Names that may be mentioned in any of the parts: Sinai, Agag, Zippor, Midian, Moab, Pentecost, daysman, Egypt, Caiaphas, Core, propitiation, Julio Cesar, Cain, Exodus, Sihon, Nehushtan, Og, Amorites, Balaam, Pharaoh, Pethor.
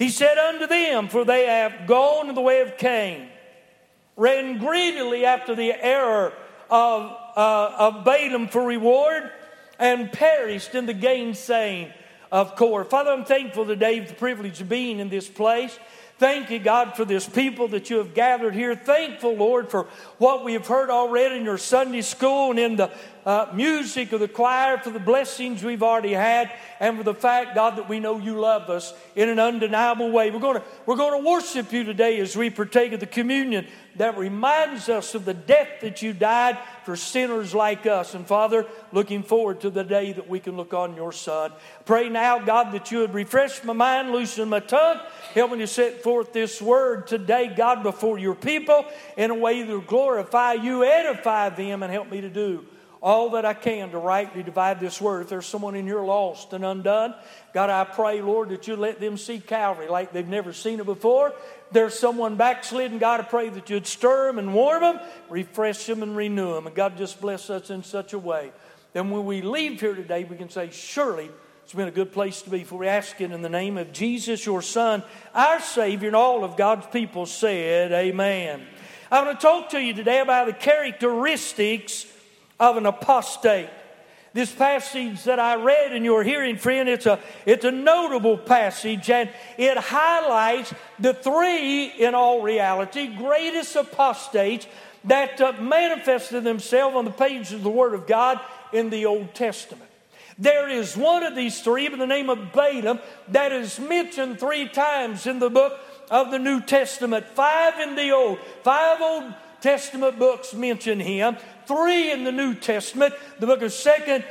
He said unto them, for they have gone the way of Cain, ran greedily after the error of Balaam for reward, and perished in the gainsaying of Core. Father, I'm thankful today for the privilege of being in this place. Thank you, God, for this people that you have gathered here. Thankful, Lord, for what we have heard already in your Sunday school and in the music of the choir, for the blessings we've already had, and for the fact, God, that we know you love us in an undeniable way. We're going to worship you today as we partake of the communion that reminds us of the death that you died for sinners like us. And Father, looking forward to the day that we can look on your Son. Pray now, God, that you would refresh my mind, loosen my tongue, help me to set forth this word today, God, before your people in a way that will glorify you, edify them, and help me to do all that I can to rightly divide this word. If there's someone in here lost and undone, God, I pray, Lord, that you let them see Calvary like they've never seen it before. There's someone backslidden, God, I pray that you'd stir them and warm them, refresh them and renew them. And God, just bless us in such a way that when we leave here today, we can say, surely it's been a good place to be. For we ask it in the name of Jesus, your Son, our Savior, and all of God's people said, amen. I want to talk to you today about the characteristics of an apostate. This passage that I read in your hearing, friend, it's a notable passage, and it highlights the three, in all reality, greatest apostates that manifested themselves on the pages of the Word of God in the Old Testament. There is one of these three by the name of Balaam that is mentioned three times in the book of the New Testament. Five in the Old. Five Old Testament books mention him. Three in the New Testament. The book of 2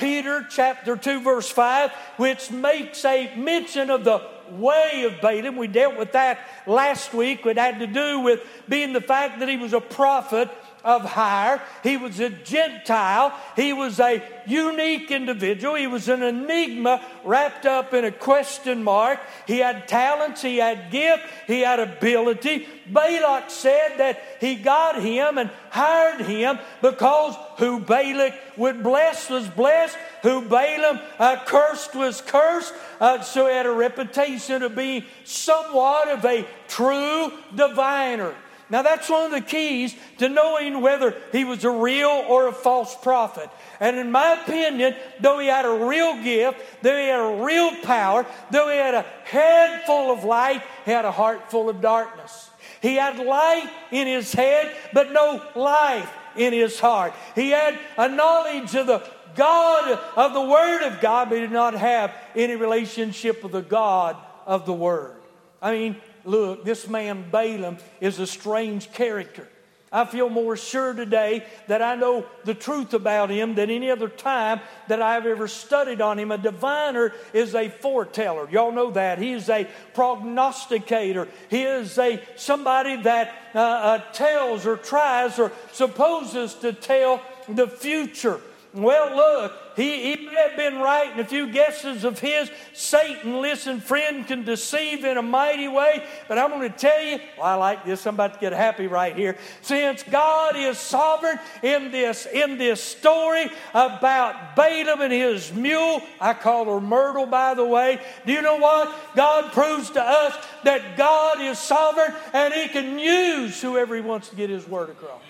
Peter chapter 2 verse 5, which makes a mention of the way of Balaam. We dealt with that last week. It had to do with being the fact that he was a prophet of hire. He was a Gentile. He was a unique individual. He was an enigma wrapped up in a question mark. He had talents. He had gift. He had ability. Balak said that he got him and hired him because who Balak would bless was blessed. Who Balaam cursed was cursed. So he had a reputation of being somewhat of a true diviner. Now, that's one of the keys to knowing whether he was a real or a false prophet. And in my opinion, though he had a real gift, though he had a real power, though he had a head full of light, he had a heart full of darkness. He had light in his head, but no life in his heart. He had a knowledge of the God of the Word of God, but he did not have any relationship with the God of the Word. I mean, look, this man Balaam is a strange character. I feel more sure today that I know the truth about him than any other time that I've ever studied on him. A diviner is a foreteller. Y'all know that. He is a prognosticator. He is a somebody that tells or tries or supposes to tell the future. Well, look, he may have been right in a few guesses of his. Satan, listen, friend, can deceive in a mighty way. But I'm going to tell you, well, I like this. I'm about to get happy right here. Since God is sovereign in this story about Balaam and his mule, I call her Myrtle, by the way. Do you know what? God proves to us that God is sovereign and he can use whoever he wants to get his word across.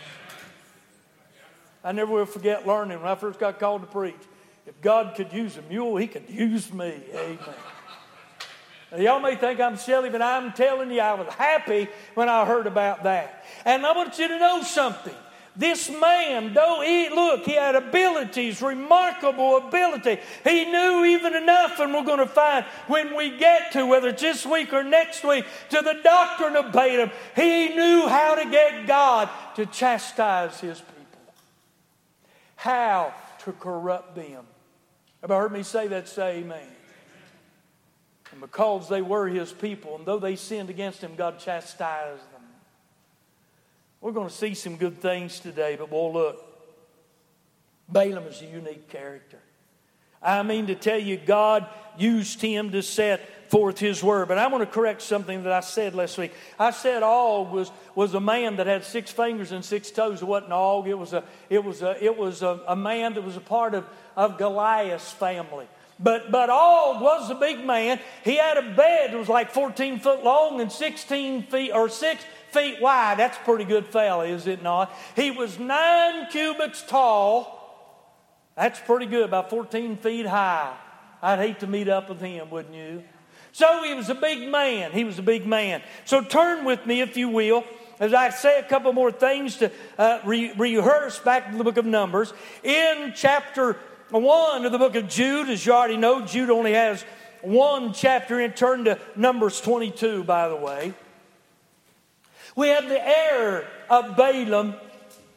I never will forget learning when I first got called to preach. If God could use a mule, he could use me. Amen. Now, y'all may think I'm silly, but I'm telling you, I was happy when I heard about that. And I want you to know something. This man, he had abilities, remarkable ability. He knew even enough, and we're going to find when we get to, whether it's this week or next week, to the doctrine of Balaam, he knew how to get God to chastise his people. How to corrupt them. Have I heard me say that? Say amen. And because they were his people, and though they sinned against him, God chastised them. We're going to see some good things today, but boy, look. Balaam is a unique character. I mean to tell you, God used him to set forth his word. But I want to correct something that I said last week. I said Og was a man that had 6 fingers and 6 toes. It wasn't Og. It was a man that was a part of Goliath's family. But Og was a big man. He had a bed that was like 14 foot long and 6 feet wide. That's a pretty good fella, is it not? He was 9 cubits tall. That's pretty good, about 14 feet high. I'd hate to meet up with him, wouldn't you? So he was a big man. He was a big man. So turn with me, if you will, as I say a couple more things to rehearse back in the book of Numbers. In chapter 1 of the book of Jude, as you already know, Jude only has one chapter, and turn to Numbers 22, by the way. We have the error of Balaam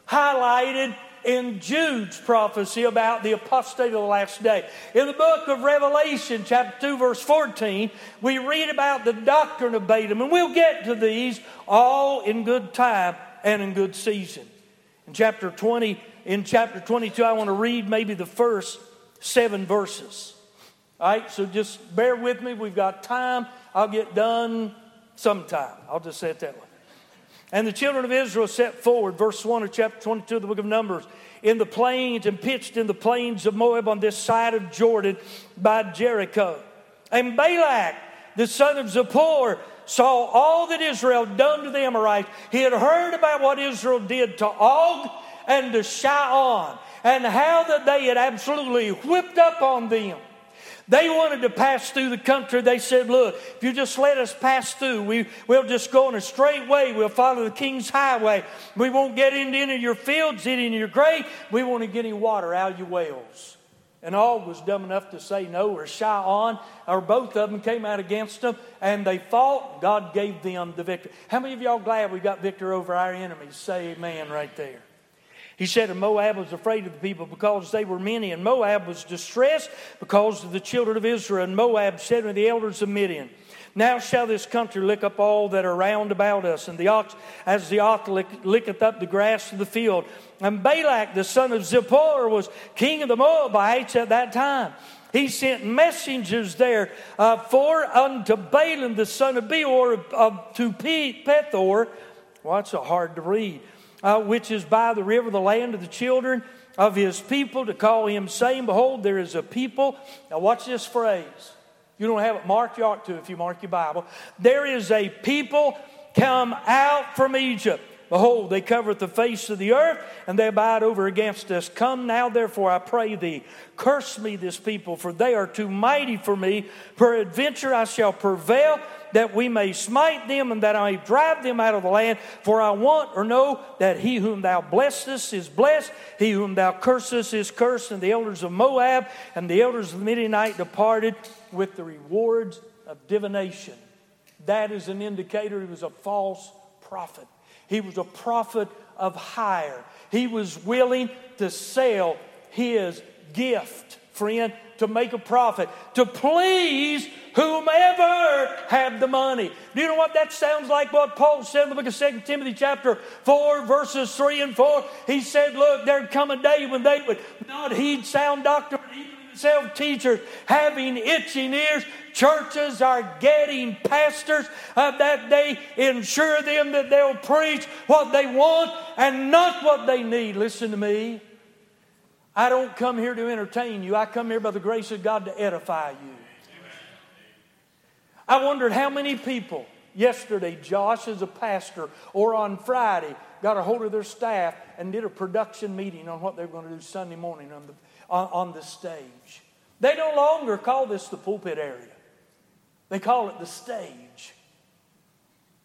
highlighted in Jude's prophecy about the apostate of the last day. In the book of Revelation, chapter 2, verse 14, we read about the doctrine of Balaam, and we'll get to these all in good time and in good season. In chapter 22, I want to read maybe the first 7 verses. All right, so just bear with me. We've got time. I'll get done sometime. I'll just say it that way. And the children of Israel set forward, verse 1 of chapter 22 of the book of Numbers, in the plains and pitched in the plains of Moab on this side of Jordan by Jericho. And Balak, the son of Zippor, saw all that Israel done to the Amorites. He had heard about what Israel did to Og and to Sihon, and how that they had absolutely whipped up on them. They wanted to pass through the country. They said, look, if you just let us pass through, we'll just go on a straight way. We'll follow the king's highway. We won't get into any of your fields, any of your grain. We won't get any water out of your wells. And Og was dumb enough to say no, or Sihon, or both of them came out against them, and they fought. God gave them the victory. How many of y'all glad we got victory over our enemies? Say amen right there. He said, and Moab was afraid of the people because they were many, and Moab was distressed because of the children of Israel. And Moab said to the elders of Midian, now shall this country lick up all that are round about us, and the ox, as the ox licketh up the grass of the field. And Balak, the son of Zippor, was king of the Moabites at that time. He sent messengers there for unto Balaam, the son of Beor, to Pethor. Well, that's hard to read. Which is by the river, the land of the children of his people, to call him, saying, behold, there is a people. Now watch this phrase. You don't have it marked, you ought to if you mark your Bible. There is a people come out from Egypt. Behold, they covereth the face of the earth, and they abide over against us. Come now, therefore, I pray thee, curse me this people, for they are too mighty for me. Peradventure I shall prevail, that we may smite them, and that I may drive them out of the land. For I want or know that he whom thou blessest is blessed, he whom thou cursest is cursed. And the elders of Moab and the elders of the Midianite departed with the rewards of divination. That is an indicator he was a false prophet. He was a prophet of hire. He was willing to sell his gift, friend, to make a profit, to please whomever had the money. Do you know what that sounds like? What Paul said in the book of 2 Timothy chapter 4, verses 3 and 4. He said, look, there'd come a day when they would not heed sound doctrine, even themselves teachers, having itching ears. Churches are getting pastors that they ensure them that they'll preach what they want and not what they need. Listen to me. I don't come here to entertain you. I come here by the grace of God to edify you. Amen. I wondered how many people yesterday, Josh as a pastor, or on Friday, got a hold of their staff and did a production meeting on what they were going to do Sunday morning on the stage. They no longer call this the pulpit area. They call it the stage.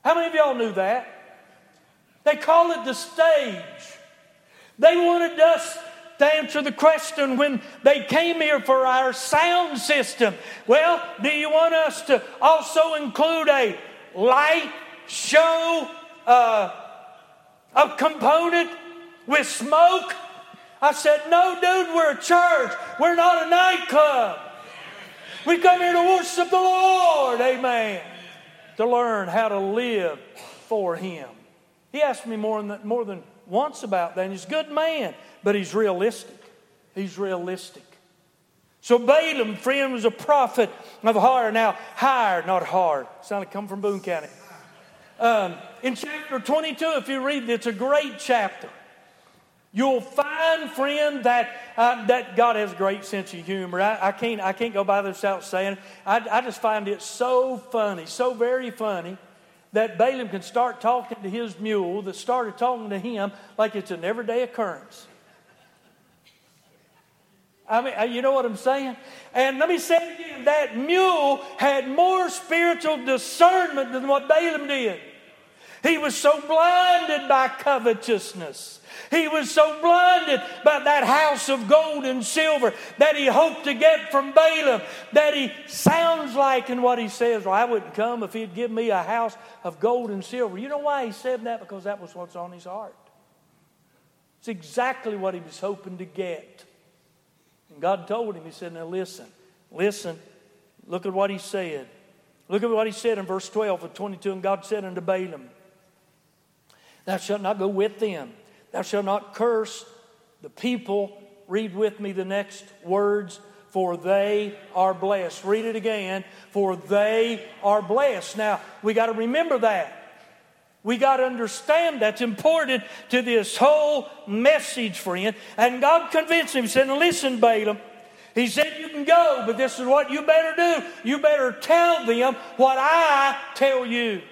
How many of y'all knew that? They call it the stage. They wanted us to answer the question when they came here for our sound system. Well, do you want us to also include a light show a component with smoke? I said, no, dude, we're a church. We're not a nightclub. We come here to worship the Lord, amen, to learn how to live for Him. He asked me more than once about that, and he's a good man, but he's realistic. He's realistic. So Balaam, friend, was a prophet of hire. Now, hire, not hard. Sounded like come from Boone County. In chapter 22, if you read it, it's a great chapter. You'll find, friend, that God has a great sense of humor. I can't go by this without saying it. I just find it so funny, so very funny, that Balaam can start talking to his mule that started talking to him like it's an everyday occurrence. I mean, you know what I'm saying? And let me say it again, that mule had more spiritual discernment than what Balaam did. He was so blinded by covetousness. He was so blinded by that house of gold and silver that he hoped to get from Balaam, that he sounds like in what he says, well, I wouldn't come if he'd give me a house of gold and silver. You know why he said that? Because that was what's on his heart. It's exactly what he was hoping to get. And God told him, he said, now listen, look at what he said. Look at what he said in verse 12 of 22, and God said unto Balaam, thou shalt not go with them. Thou shalt not curse the people. Read with me the next words. For they are blessed. Read it again. For they are blessed. Now, we got to remember that. We got to understand that's important to this whole message, friend. And God convinced him. He said, listen, Balaam. He said, you can go, but this is what you better do. You better tell them what I tell you.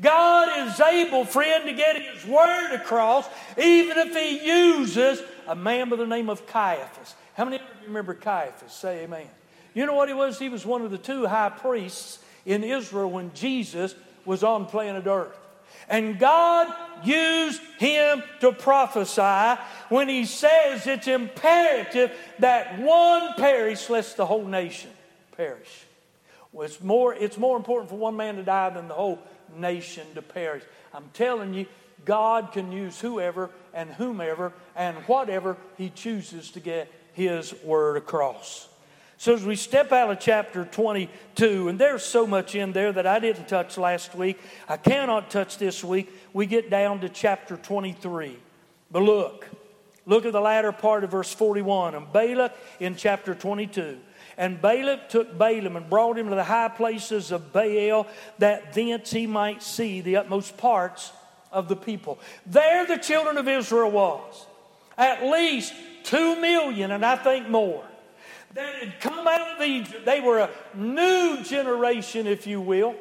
God is able, friend, to get His word across, even if He uses a man by the name of Caiaphas. How many of you remember Caiaphas? Say amen. You know what he was? He was one of the two high priests in Israel when Jesus was on planet Earth. And God used him to prophesy when He says it's imperative that one perish, lest the whole nation perish. Well, it's more important for one man to die than the whole nation to perish. I'm telling you, God can use whoever and whomever and whatever He chooses to get His word across. So as we step out of chapter 22, and there's so much in there that I didn't touch last week, I cannot touch this week, we get down to chapter 23. But look at the latter part of verse 41, and Balak in chapter 22. And Balak took Balaam and brought him to the high places of Baal, that thence he might see the utmost parts of the people. There the children of Israel was, at least 2 million, and I think more, that had come out of Egypt. They were a new generation, if you will.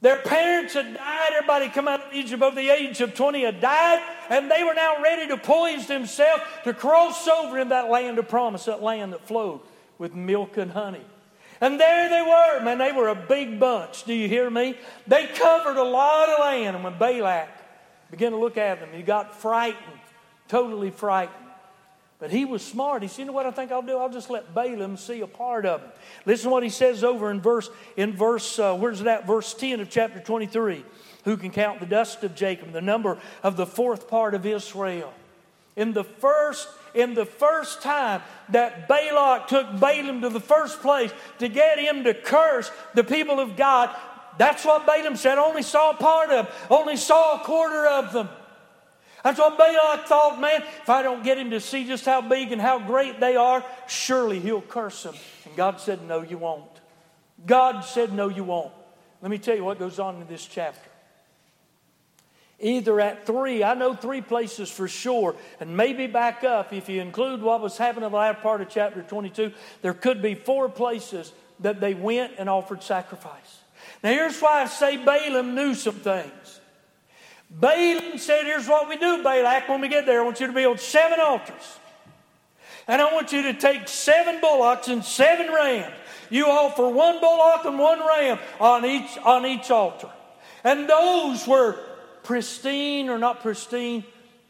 Their parents had died. Everybody come out of Egypt over the age of 20 had died. And they were now ready to poise themselves to cross over in that land of promise, that land that flowed with milk and honey. And there they were. Man, they were a big bunch. Do you hear me? They covered a lot of land. And when Balak began to look at them, he got frightened, totally frightened. But he was smart. He said, you know what I think I'll do? I'll just let Balaam see a part of them. Listen to what he says over verse 10 of chapter 23. Who can count the dust of Jacob, the number of the fourth part of Israel? In the first time that Balak took Balaam to the first place to get him to curse the people of God, that's what Balaam said. Only saw a part of them. Only saw a quarter of them. That's what Balak thought, man, if I don't get him to see just how big and how great they are, surely he'll curse them. And God said, no, you won't. God said, no, you won't. Let me tell you what goes on in this chapter. Either at three, I know three places for sure, and maybe back up, if you include what was happening in the latter part of chapter 22, there could be four places that they went and offered sacrifice. Now here's why I say Balaam knew some things. Balaam said, here's what we do, Balak, when we get there. I want you to build 7 altars. And I want you to take 7 bullocks and 7 rams. You offer 1 bullock and 1 ram on each altar. And those were pristine or not pristine.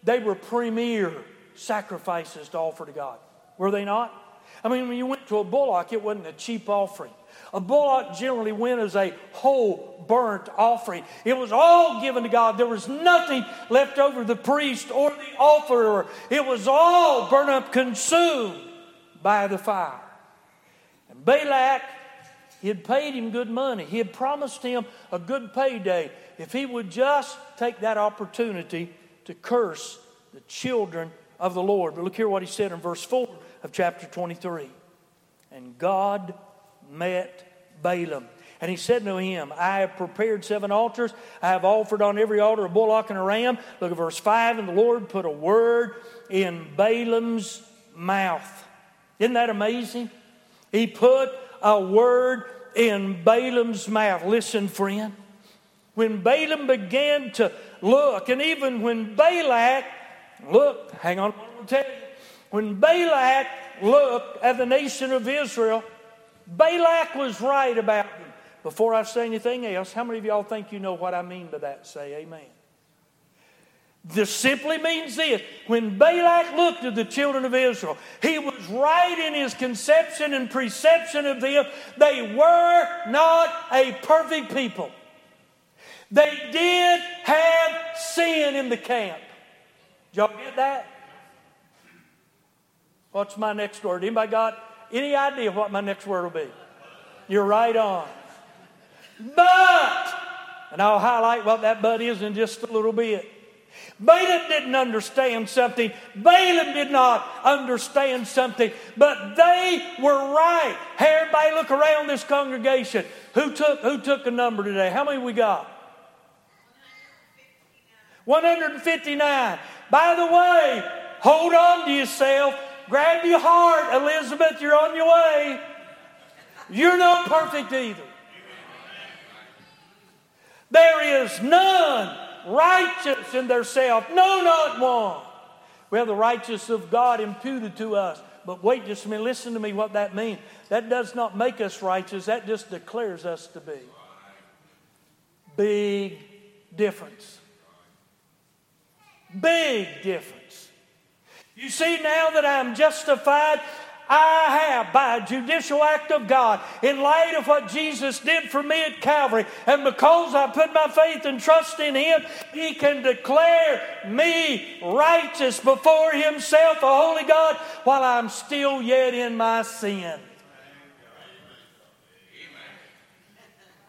They were premier sacrifices to offer to God. Were they not? I mean, when you went to a bullock, it wasn't a cheap offering. A bullock generally went as a whole burnt offering. It was all given to God. There was nothing left over the priest or the offerer. It was all burnt up, consumed by the fire. And Balak, he had paid him good money. He had promised him a good payday if he would just take that opportunity to curse the children of the Lord. But look here what he said in verse 4 of chapter 23. And God met Balaam And he said to him, I have prepared 7 altars. I have offered on every altar a bullock and a ram. Look at verse 5. And the Lord put a word in Balaam's mouth. Isn't that amazing? He put a word in Balaam's mouth. Listen, friend. When Balaam began to look, and even when Balak looked, hang on, I want to tell you. When Balak looked at the nation of Israel, Balak was right about them. Before I say anything else, how many of y'all think you know what I mean by that? Say amen. This simply means this. When Balak looked at the children of Israel, he was right in his conception and perception of them. They were not a perfect people. They did have sin in the camp. Did y'all get that? What's my next word? Anybody got any idea what my next word will be? You're right on. But, and I'll highlight what that but is in just a little bit. Balaam didn't understand something. Balaam did not understand something. But they were right. Hey, everybody look around this congregation. Who took a number today? How many we got? 159. By the way, hold on to yourself. Grab your heart, Elizabeth. You're on your way. You're not perfect either. There is none righteous in their self. No, not one. We have the righteousness of God imputed to us. But wait just a minute. Listen to me what that means. That does not make us righteous. That just declares us to be. Big difference. Big difference. You see, now that I'm justified, I have, by a judicial act of God, in light of what Jesus did for me at Calvary, and because I put my faith and trust in Him, He can declare me righteous before Himself, the Holy God, while I'm still yet in my sin. Amen.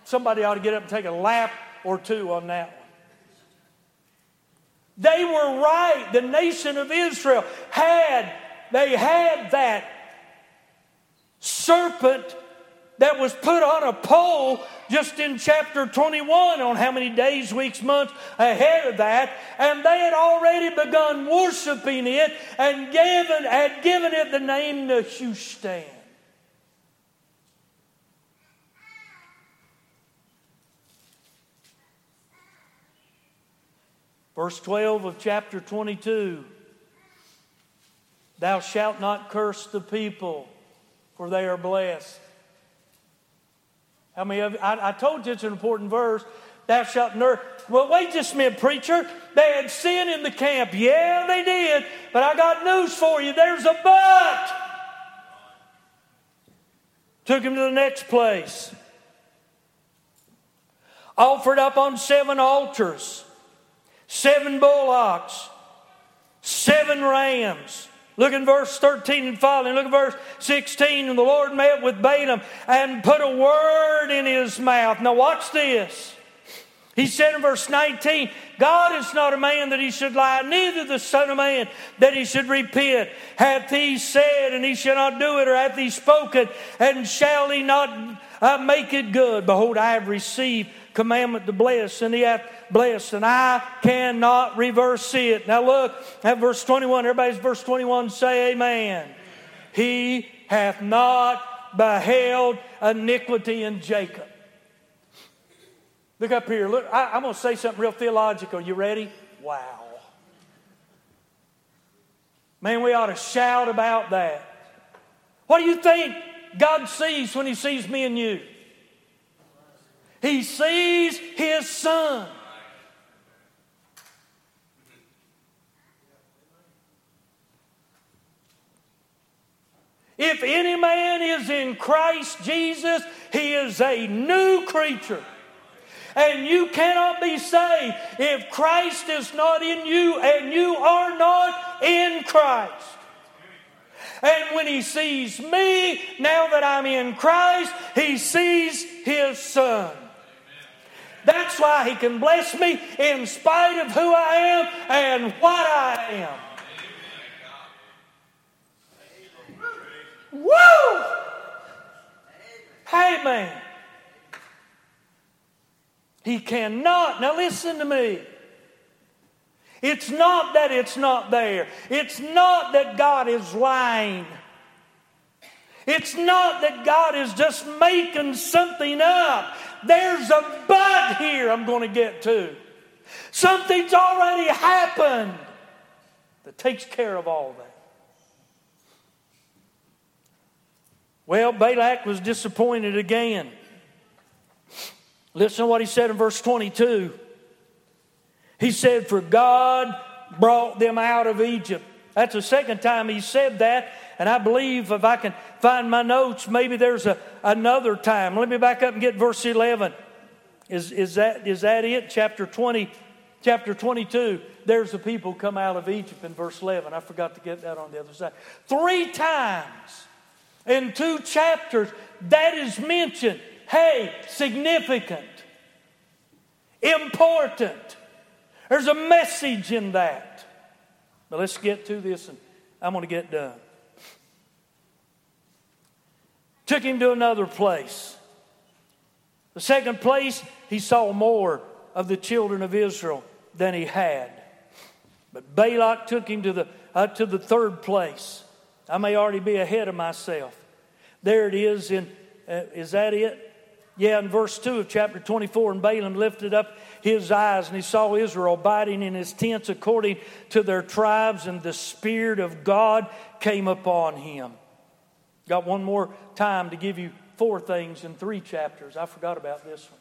Somebody ought to get up and take a lap or two on that one. They were right. The nation of Israel had that serpent that was put on a pole just in chapter 21 on how many days, weeks, months ahead of that. And they had already begun worshiping it and had given it the name Nehushtan. Verse 12 of chapter 22. Thou shalt not curse the people, for they are blessed. How many of you? I told you it's an important verse. Thou shalt not. Well, wait just a minute, preacher. They had sin in the camp. Yeah, they did. But I got news for you. There's a but. Took him to the next place. Offered up on 7 altars. 7 bullocks, 7 rams. Look in verse 13 and following. Look at verse 16. And the Lord met with Balaam and put a word in his mouth. Now watch this. He said in verse 19, God is not a man that he should lie, neither the Son of Man that he should repent. Hath he said, and he shall not do it, or hath he spoken, and shall he not make it good? Behold, I have received commandment to bless, and he hath blessed, and I cannot reverse it. Now look at verse 21. Everybody's verse 21, say amen. He hath not beheld iniquity in Jacob. Look up here. Look, I'm going to say something real theological. You ready? Wow. Man, we ought to shout about that. What do you think God sees when He sees me and you? He sees His Son. If any man is in Christ Jesus, he is a new creature. And you cannot be saved if Christ is not in you and you are not in Christ. And when He sees me, now that I'm in Christ, He sees His Son. That's why He can bless me in spite of who I am and what I am. Woo! Amen. He cannot. Now listen to me. It's not that it's not there. It's not that God is lying. It's not that God is just making something up. There's a but here I'm going to get to. Something's already happened that takes care of all that. Well, Balak was disappointed again. Listen to what he said in verse 22. He said, "For God brought them out of Egypt." That's the second time he said that. And I believe if I can find my notes, maybe there's another time. Let me back up and get verse 11. Is that it? Chapter 20, chapter 22. There's the people come out of Egypt in verse 11. I forgot to get that on the other side. 3 times in 2 chapters that is mentioned. Hey, significant. Important. There's a message in that. But let's get to this and I'm going to get done. Took him to another place. The second place, he saw more of the children of Israel than he had. But Balak took him to the third place. I may already be ahead of myself. There it is. Is that it? Yeah, in verse 2 of chapter 24, and Balaam lifted up his eyes, and he saw Israel abiding in his tents according to their tribes, and the Spirit of God came upon him. Got one more time to give you 4 things in 3 chapters. I forgot about this one.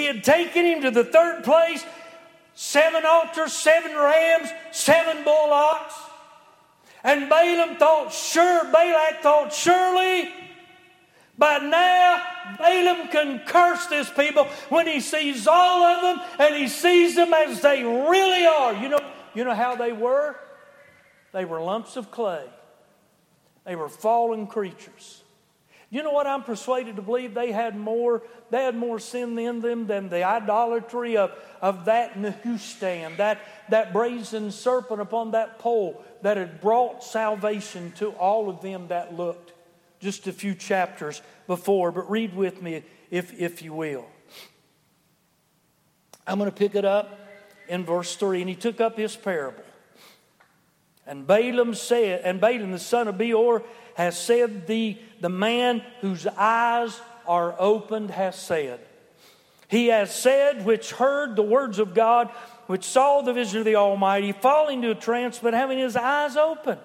He had taken him to the third place, 7 altars, 7 rams, 7 bullocks. And Balak thought, surely by now Balaam can curse this people when he sees all of them, and he sees them as they really are. You know how they were? They were lumps of clay. They were fallen creatures. You know what I'm persuaded to believe? They had more sin in them than the idolatry of that Nehushtan, that brazen serpent upon that pole that had brought salvation to all of them that looked just a few chapters before. But read with me if you will. I'm going to pick it up in verse 3. And he took up his parable. And Balaam said, and Balaam the son of Beor has said, the man whose eyes are opened has said. He has said, which heard the words of God, which saw the vision of the Almighty, falling to a trance, but having his eyes open.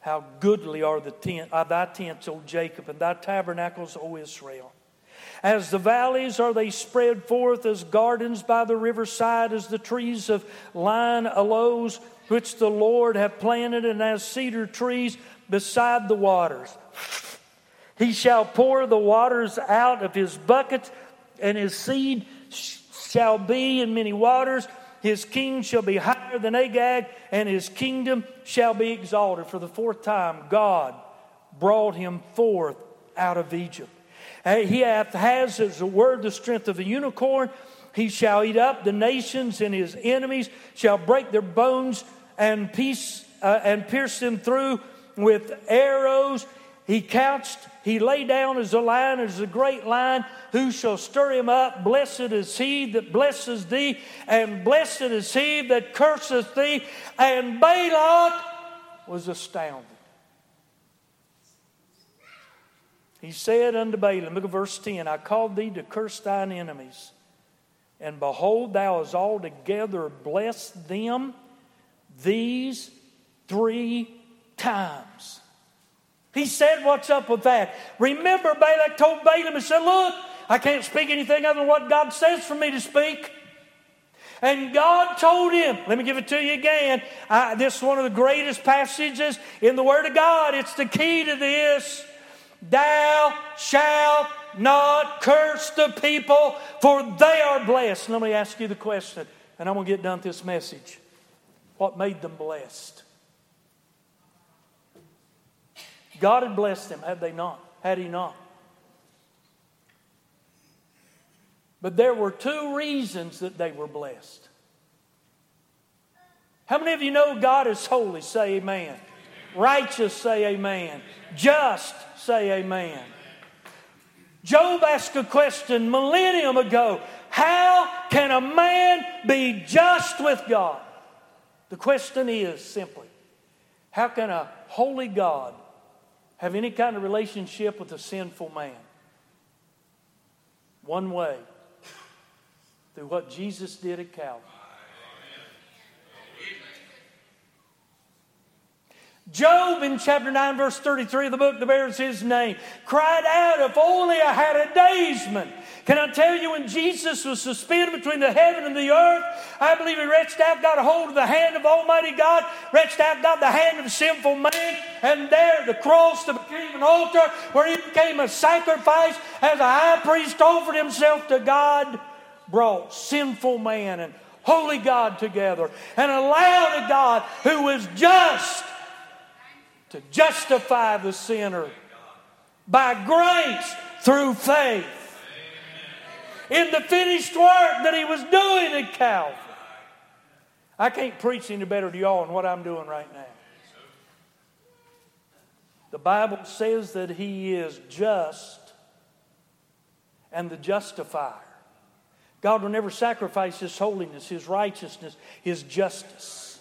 How goodly are thy tents, O Jacob, and thy tabernacles, O Israel. As the valleys are they spread forth, as gardens by the riverside, as the trees of line aloes, which the Lord hath planted, and as cedar trees beside the waters. He shall pour the waters out of his buckets, and his seed shall be in many waters. His king shall be higher than Agag, and his kingdom shall be exalted. For the 4th time, God brought him forth out of Egypt. He has, as a word, the strength of a unicorn. He shall eat up the nations, and his enemies shall break their bones and pierce them through with arrows. He lay down as a lion, as a great lion. Who shall stir him up? Blessed is he that blesses thee, and blessed is he that curseth thee. And Balak was astounded. He said unto Balaam, look at verse 10, I called thee to curse thine enemies. And behold, thou hast altogether blessed them these 3 times. He said, what's up with that? Remember, Balak told Balaam, he said, look, I can't speak anything other than what God says for me to speak. And God told him, let me give it to you again. This is one of the greatest passages in the Word of God. It's the key to this. Thou shalt not curse the people, for they are blessed. Let me ask you the question, and I'm going to get done with this message. What made them blessed? God had blessed them, had He not? But there were 2 reasons that they were blessed. How many of you know God is holy? Say amen. Righteous, say amen. Just, say amen. Job asked a question millennium ago. How can a man be just with God? The question is simply, how can a holy God have any kind of relationship with a sinful man? One way, through what Jesus did at Calvary. Job in chapter 9, verse 33 of the book that bears his name, cried out, if only I had a daysman. Can I tell you, when Jesus was suspended between the heaven and the earth, I believe he reached out, got a hold of the hand of Almighty God, reached out, got the hand of a sinful man, and there at the cross that became an altar where he became a sacrifice as a high priest offered himself to God, brought sinful man and holy God together and allowed a God who was just to justify the sinner by grace through faith. Amen. In the finished work that he was doing at Calvary. I can't preach any better to y'all than what I'm doing right now. The Bible says that he is just and the justifier. God will never sacrifice his holiness, his righteousness, his justice.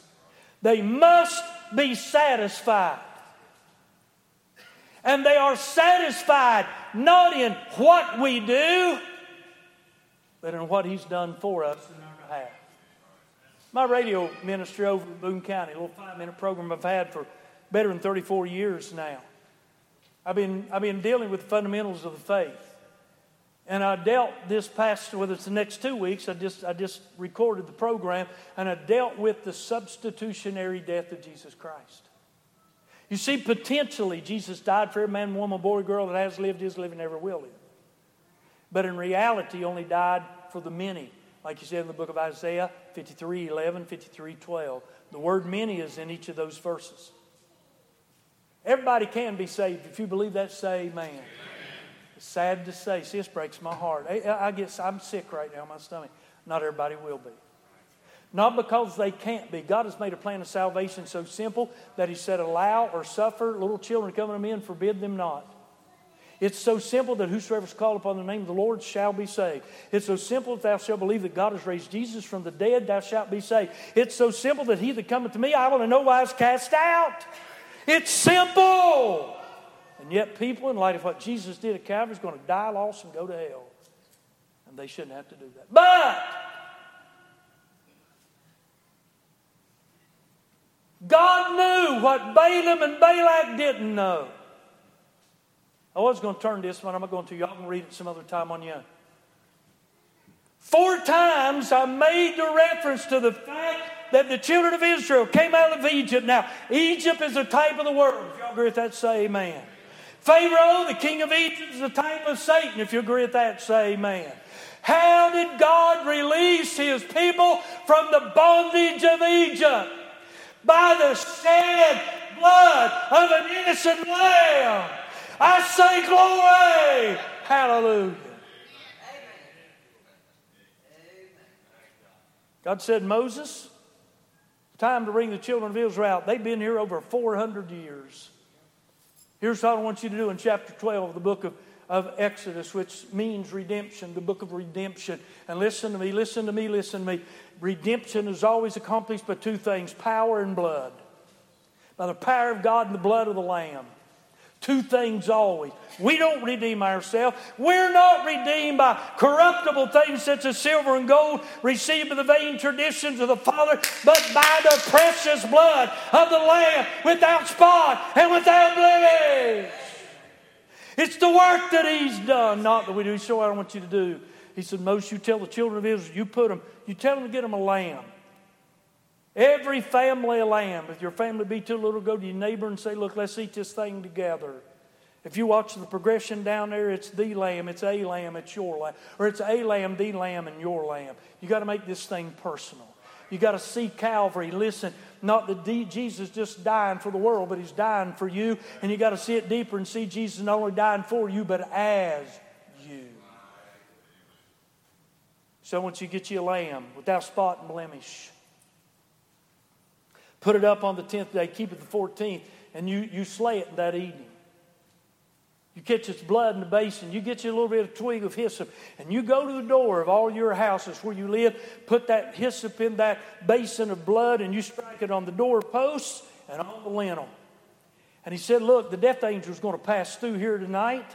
They must be satisfied. And they are satisfied not in what we do, but in what he's done for us in our behalf. My radio ministry over in Boone County, a little 5-minute program I've had for better than 34 years now. I've been dealing with the fundamentals of the faith. And I dealt this past, whether it's the next 2 weeks, I just recorded the program, and I dealt with the substitutionary death of Jesus Christ. You see, potentially, Jesus died for every man, woman, boy, girl that has lived, is living, never will live. But in reality, only died for the many. Like you said in the book of Isaiah 53:11, 53:12. The word many is in each of those verses. Everybody can be saved. If you believe that, say amen. It's sad to say. See, this breaks my heart. I guess I'm sick right now in my stomach. Not everybody will be. Not because they can't be. God has made a plan of salvation so simple that he said, allow or suffer little children to come unto me and forbid them not. It's so simple that whosoever is called upon the name of the Lord shall be saved. It's so simple that thou shalt believe that God has raised Jesus from the dead, thou shalt be saved. It's so simple that he that cometh to me, I will in no wise cast out. It's simple. And yet people, in light of what Jesus did at Calvary, is going to die lost and go to hell. And they shouldn't have to do that. But God knew what Balaam and Balak didn't know. I was going to turn this one. I'm not going to. Y'all can read it some other time on your own. 4 times I made the reference to the fact that the children of Israel came out of Egypt. Now, Egypt is a type of the world. If y'all agree with that, say amen. Pharaoh, the king of Egypt, is a type of Satan. If you agree with that, say amen. How did God release his people from the bondage of Egypt? By the shed blood of an innocent lamb. I say glory. Hallelujah. God said, Moses, time to bring the children of Israel out. They've been here over 400 years. Here's what I want you to do in chapter 12 of the book of Exodus, which means redemption, the book of redemption. And listen to me. Redemption is always accomplished by 2 things, power and blood. By the power of God and the blood of the Lamb. 2 things always. We don't redeem ourselves. We're not redeemed by corruptible things such as silver and gold received by the vain traditions of the Father, but by the precious blood of the Lamb without spot and without blemish. It's the work that he's done, not that we do. He said, what I want you to do. He said, Moses, you tell the children of Israel, you tell them to get them a lamb. Every family a lamb. If your family be too little, go to your neighbor and say, look, let's eat this thing together. If you watch the progression down there, it's the lamb, it's a lamb, it's your lamb. Or it's a lamb, the lamb, and your lamb. You got to make this thing personal. You got to see Calvary. Listen, not that Jesus just dying for the world, but he's dying for you. And you got to see it deeper and see Jesus not only dying for you, but as you. So once you get you a lamb without spot and blemish, put it up on the 10th day, keep it the 14th, and you slay it that evening. You catch its blood in the basin. You get you a little bit of twig of hyssop. And you go to the door of all your houses where you live. Put that hyssop in that basin of blood. And you strike it on the door posts and on the lintel. And he said, look, the death angel is going to pass through here tonight.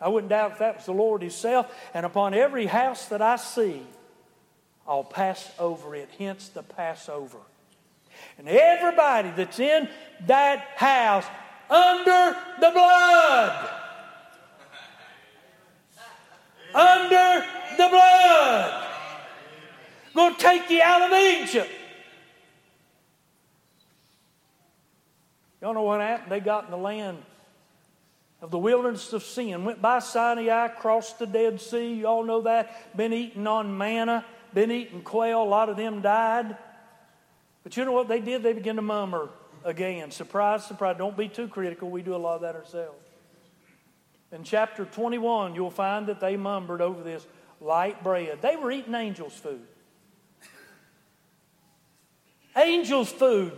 I wouldn't doubt if that was the Lord himself. And upon every house that I see, I'll pass over it. Hence the Passover. And everybody that's in that house under the blood. Under the blood. Going to take you out of Egypt. Y'all know what happened? They got in the land of the wilderness of sin. Went by Sinai, crossed the Dead Sea. Y'all know that. Been eating on manna. Been eating quail. A lot of them died. But you know what they did? They began to murmur again. Surprise, surprise. Don't be too critical. We do a lot of that ourselves. In chapter 21, you'll find that they murmured over this light bread. They were eating angels' food. Angels' food.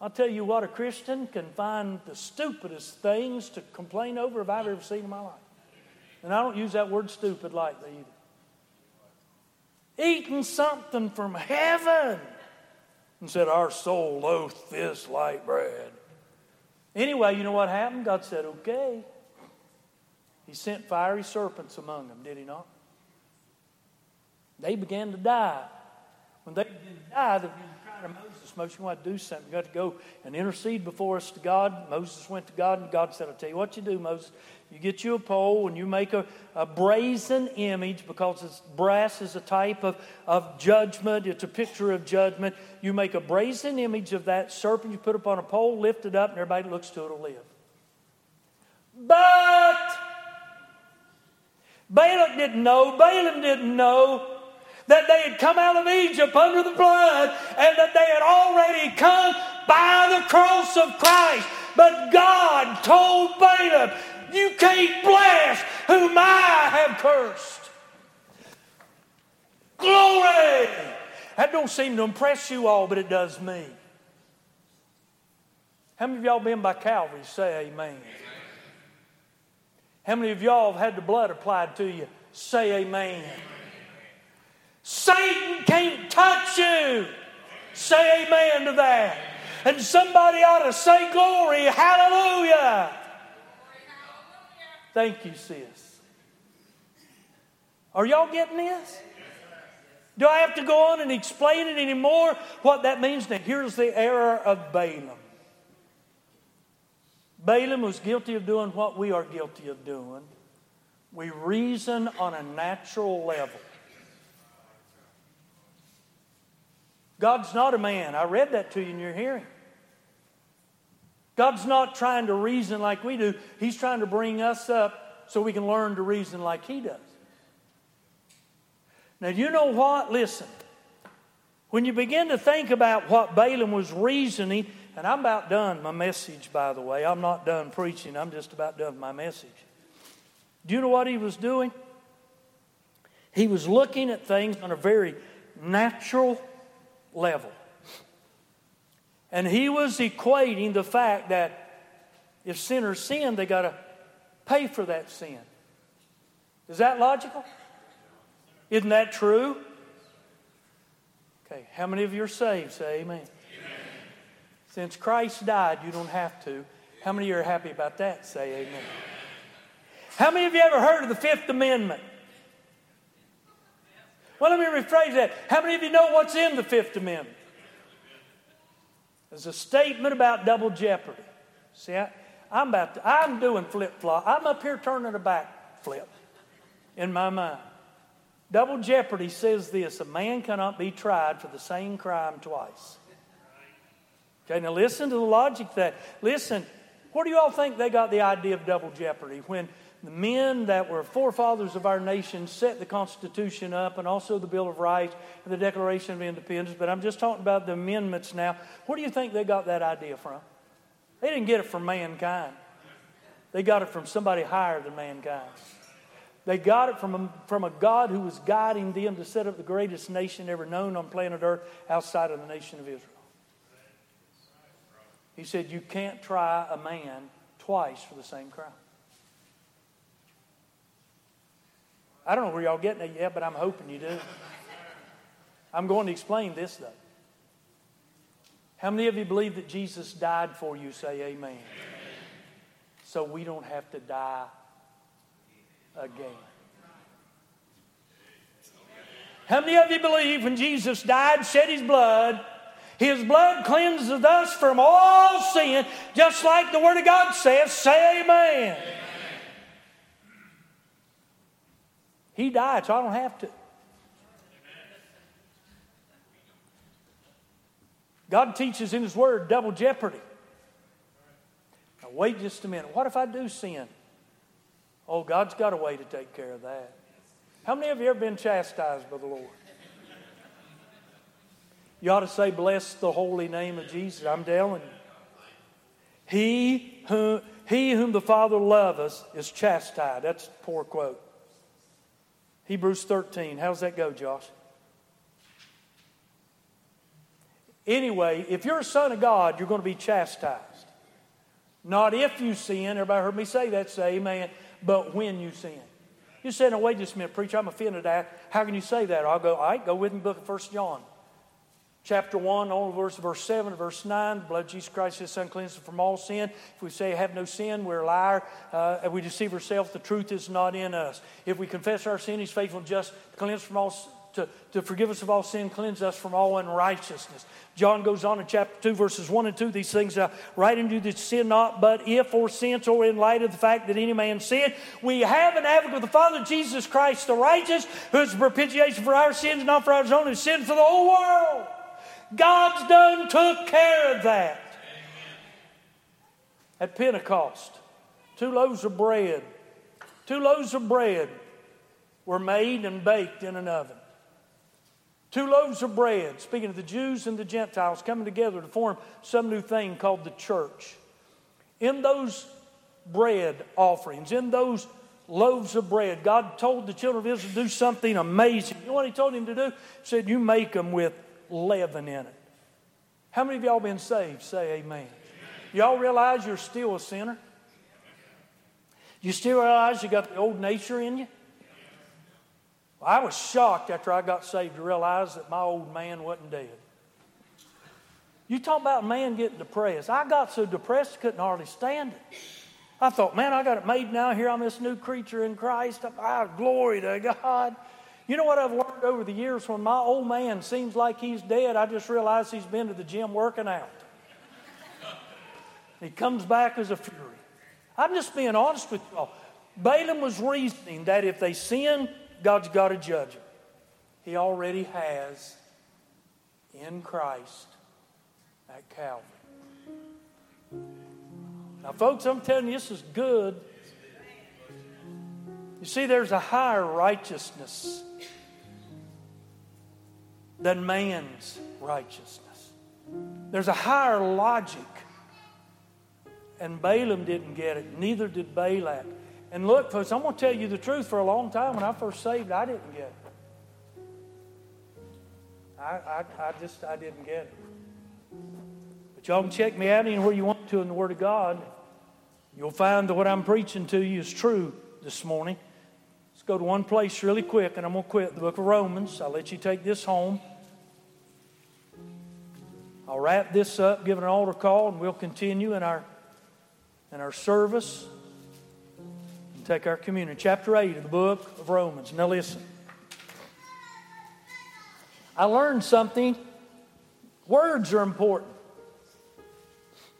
I'll tell you what, a Christian can find the stupidest things to complain over if I've ever seen in my life. And I don't use that word stupid lightly either. Eating something from heaven. And said, our soul loath this light bread. Anyway, you know what happened? God said, okay. He sent fiery serpents among them, did he not? They began to die. When they began to die, they began to cry to Moses. Moses, you want to do something. You got to go and intercede before us to God. Moses went to God, and God said, I'll tell you what you do, Moses. You get you a pole, and you make a brazen image, because it's, brass is a type of judgment. It's a picture of judgment. You make a brazen image of that serpent. You put upon a pole, lift it up, and everybody that looks to it will live. But Balaam didn't know that they had come out of Egypt under the blood, and that they had already come by the cross of Christ. But God told Balaam, you can't bless whom I have cursed. Glory! That don't seem to impress you all, but it does me. How many of y'all been by Calvary? Say amen. How many of y'all have had the blood applied to you? Say amen. Satan can't touch you. Say amen to that. And somebody ought to say glory, hallelujah. Thank you, sis. Are y'all getting this? Do I have to go on and explain it anymore? What that means? Now, here's the error of Balaam. Balaam was guilty of doing what we are guilty of doing. We reason on a natural level. God's not a man. I read that to you in your hearing. God's not trying to reason like we do. He's trying to bring us up so we can learn to reason like he does. Now, you know what? Listen. When you begin to think about what Balaam was reasoning, and I'm about done my message, by the way. I'm not done preaching. I'm just about done my message. Do you know what he was doing? He was looking at things on a very natural level. And he was equating the fact that if sinners sin, they got to pay for that sin. Is that logical? Isn't that true? Okay, how many of you are saved? Say amen. Amen. Since Christ died, you don't have to. How many of you are happy about that? Say amen. Amen. How many of you ever heard of the Fifth Amendment? Well, let me rephrase that. How many of you know what's in the Fifth Amendment? There's a statement about double jeopardy. See, I'm doing flip-flop. I'm up here turning a back flip in my mind. Double jeopardy says this: a man cannot be tried for the same crime twice. Okay, now listen to the logic of that. Listen, where do you all think they got the idea of double jeopardy when the men that were forefathers of our nation set the Constitution up, and also the Bill of Rights and the Declaration of Independence? But I'm just talking about the amendments now. Where do you think they got that idea from? They didn't get it from mankind. They got it from somebody higher than mankind. They got it from a God who was guiding them to set up the greatest nation ever known on planet Earth outside of the nation of Israel. He said, you can't try a man twice for the same crime. I don't know where y'all getting at yet, but I'm hoping you do. I'm going to explain this, though. How many of you believe that Jesus died for you? Say amen. Amen. So we don't have to die again. How many of you believe when Jesus died, shed his blood cleanses us from all sin, just like the Word of God says? Say amen. Amen. He died, so I don't have to. God teaches in His Word double jeopardy. Now wait just a minute. What if I do sin? Oh, God's got a way to take care of that. How many of you ever been chastised by the Lord? You ought to say, bless the holy name of Jesus. I'm telling you. He whom the Father loveth is chastised. That's a poor quote. Hebrews 13. How's that go, Josh? Anyway, if you're a son of God, you're going to be chastised. Not if you sin. Everybody heard me say that. Say amen. But when you sin. You're saying, oh, wait just a minute, preacher, I'm offended at that. How can you say that? I'll go, all right, go with me, book of 1 John. Chapter 1, on verse 7, verse 9, the blood of Jesus Christ, His Son, cleanses from all sin. If we say have no sin, we're a liar. We deceive ourselves. The truth is not in us. If we confess our sin, He's faithful and just to cleanse from all sin. To forgive us of all sin, cleanse us from all unrighteousness. John goes on in chapter 2, verses 1 and 2. These things I write unto you that sin not, but if for sins or in light of the fact that any man sin, we have an advocate with the Father, Jesus Christ the righteous, who is the propitiation for our sins, not for ours only, but sin for the whole world. God's done took care of that. Amen. At Pentecost, 2 loaves of bread were made and baked in an oven. 2 loaves of bread, speaking of the Jews and the Gentiles coming together to form some new thing called the church. In those bread offerings, in those loaves of bread, God told the children of Israel to do something amazing. You know what He told them to do? He said, you make them with leaven in it. How many of y'all been saved? Say amen. Y'all realize you're still a sinner? You still realize you got the old nature in you? I was shocked after I got saved to realize that my old man wasn't dead. You talk about man getting depressed. I got so depressed I couldn't hardly stand it. I thought, man, I got it made now. Here I'm this new creature in Christ. Glory to God. You know what I've learned over the years? When my old man seems like he's dead, I just realize he's been to the gym working out. He comes back as a fury. I'm just being honest with y'all. Balaam was reasoning that if they sin, God's got to judge them. He already has in Christ at Calvary. Now, folks, I'm telling you, this is good. You see, there's a higher righteousness than man's righteousness. There's a higher logic. And Balaam didn't get it. Neither did Balak. And look, folks, I'm going to tell you the truth. For a long time, when I first saved, I didn't get it. I didn't get it. But y'all can check me out anywhere you want to in the Word of God. You'll find that what I'm preaching to you is true this morning. Let's go to one place really quick, and I'm going to quit. The book of Romans. I'll let you take this home. I'll wrap this up, give an altar call, and we'll continue in our service. Take our communion. Chapter 8 of the book of Romans. Now listen. I learned something. Words are important.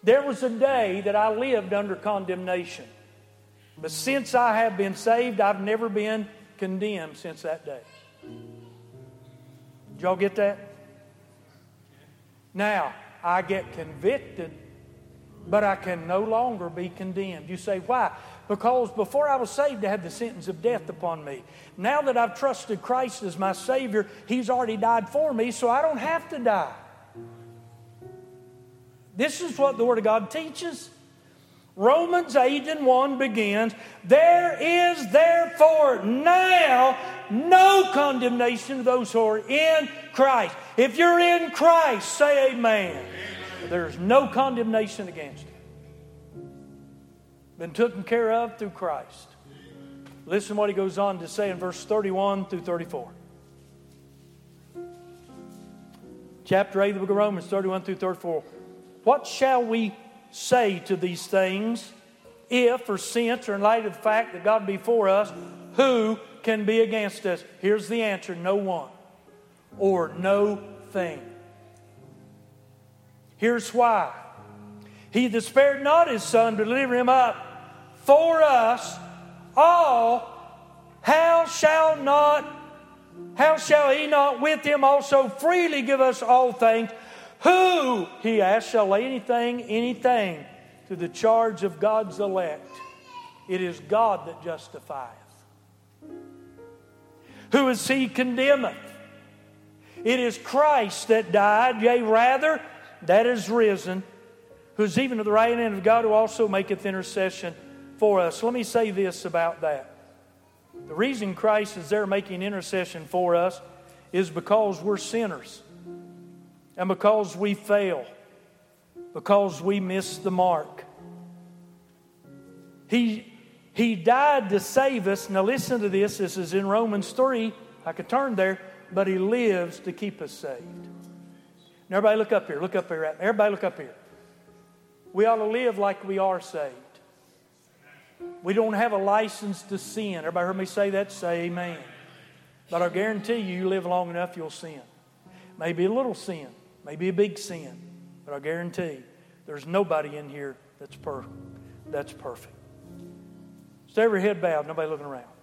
There was a day that I lived under condemnation. But since I have been saved, I've never been condemned since that day. Did y'all get that? Now, I get convicted, but I can no longer be condemned. You say, why? Because before I was saved, I had the sentence of death upon me. Now that I've trusted Christ as my Savior, He's already died for me, so I don't have to die. This is what the Word of God teaches. Romans 8:1 begins, there is therefore now no condemnation to those who are in Christ. If you're in Christ, say amen. There's no condemnation against you. Been taken care of through Christ. Listen to what he goes on to say in verse 31 through 34. Chapter 8 of the book of Romans, 31 through 34. What shall we say to these things? If, or since, or in light of the fact that God be for us, who can be against us? Here's the answer, no one or no thing. Here's why. He that spared not his son, but delivered him up for us all, how shall he not with him also freely give us all things? Who, he asked, shall lay anything to the charge of God's elect? It is God that justifieth. Who is he condemneth? It is Christ that died, yea, rather, that is risen, who is even at the right hand of God, who also maketh intercession for us. Let me say this about that. The reason Christ is there making intercession for us is because we're sinners and because we fail, because we miss the mark. He died to save us. Now listen to this. This is in Romans 3. I could turn there. But he lives to keep us saved. Now everybody look up here. Look up here. Everybody look up here. We ought to live like we are saved. We don't have a license to sin. Everybody heard me say that? Say amen. But I guarantee you live long enough, you'll sin. Maybe a little sin. Maybe a big sin. But I guarantee there's nobody in here that's perfect. Stay with your head bowed. Nobody looking around.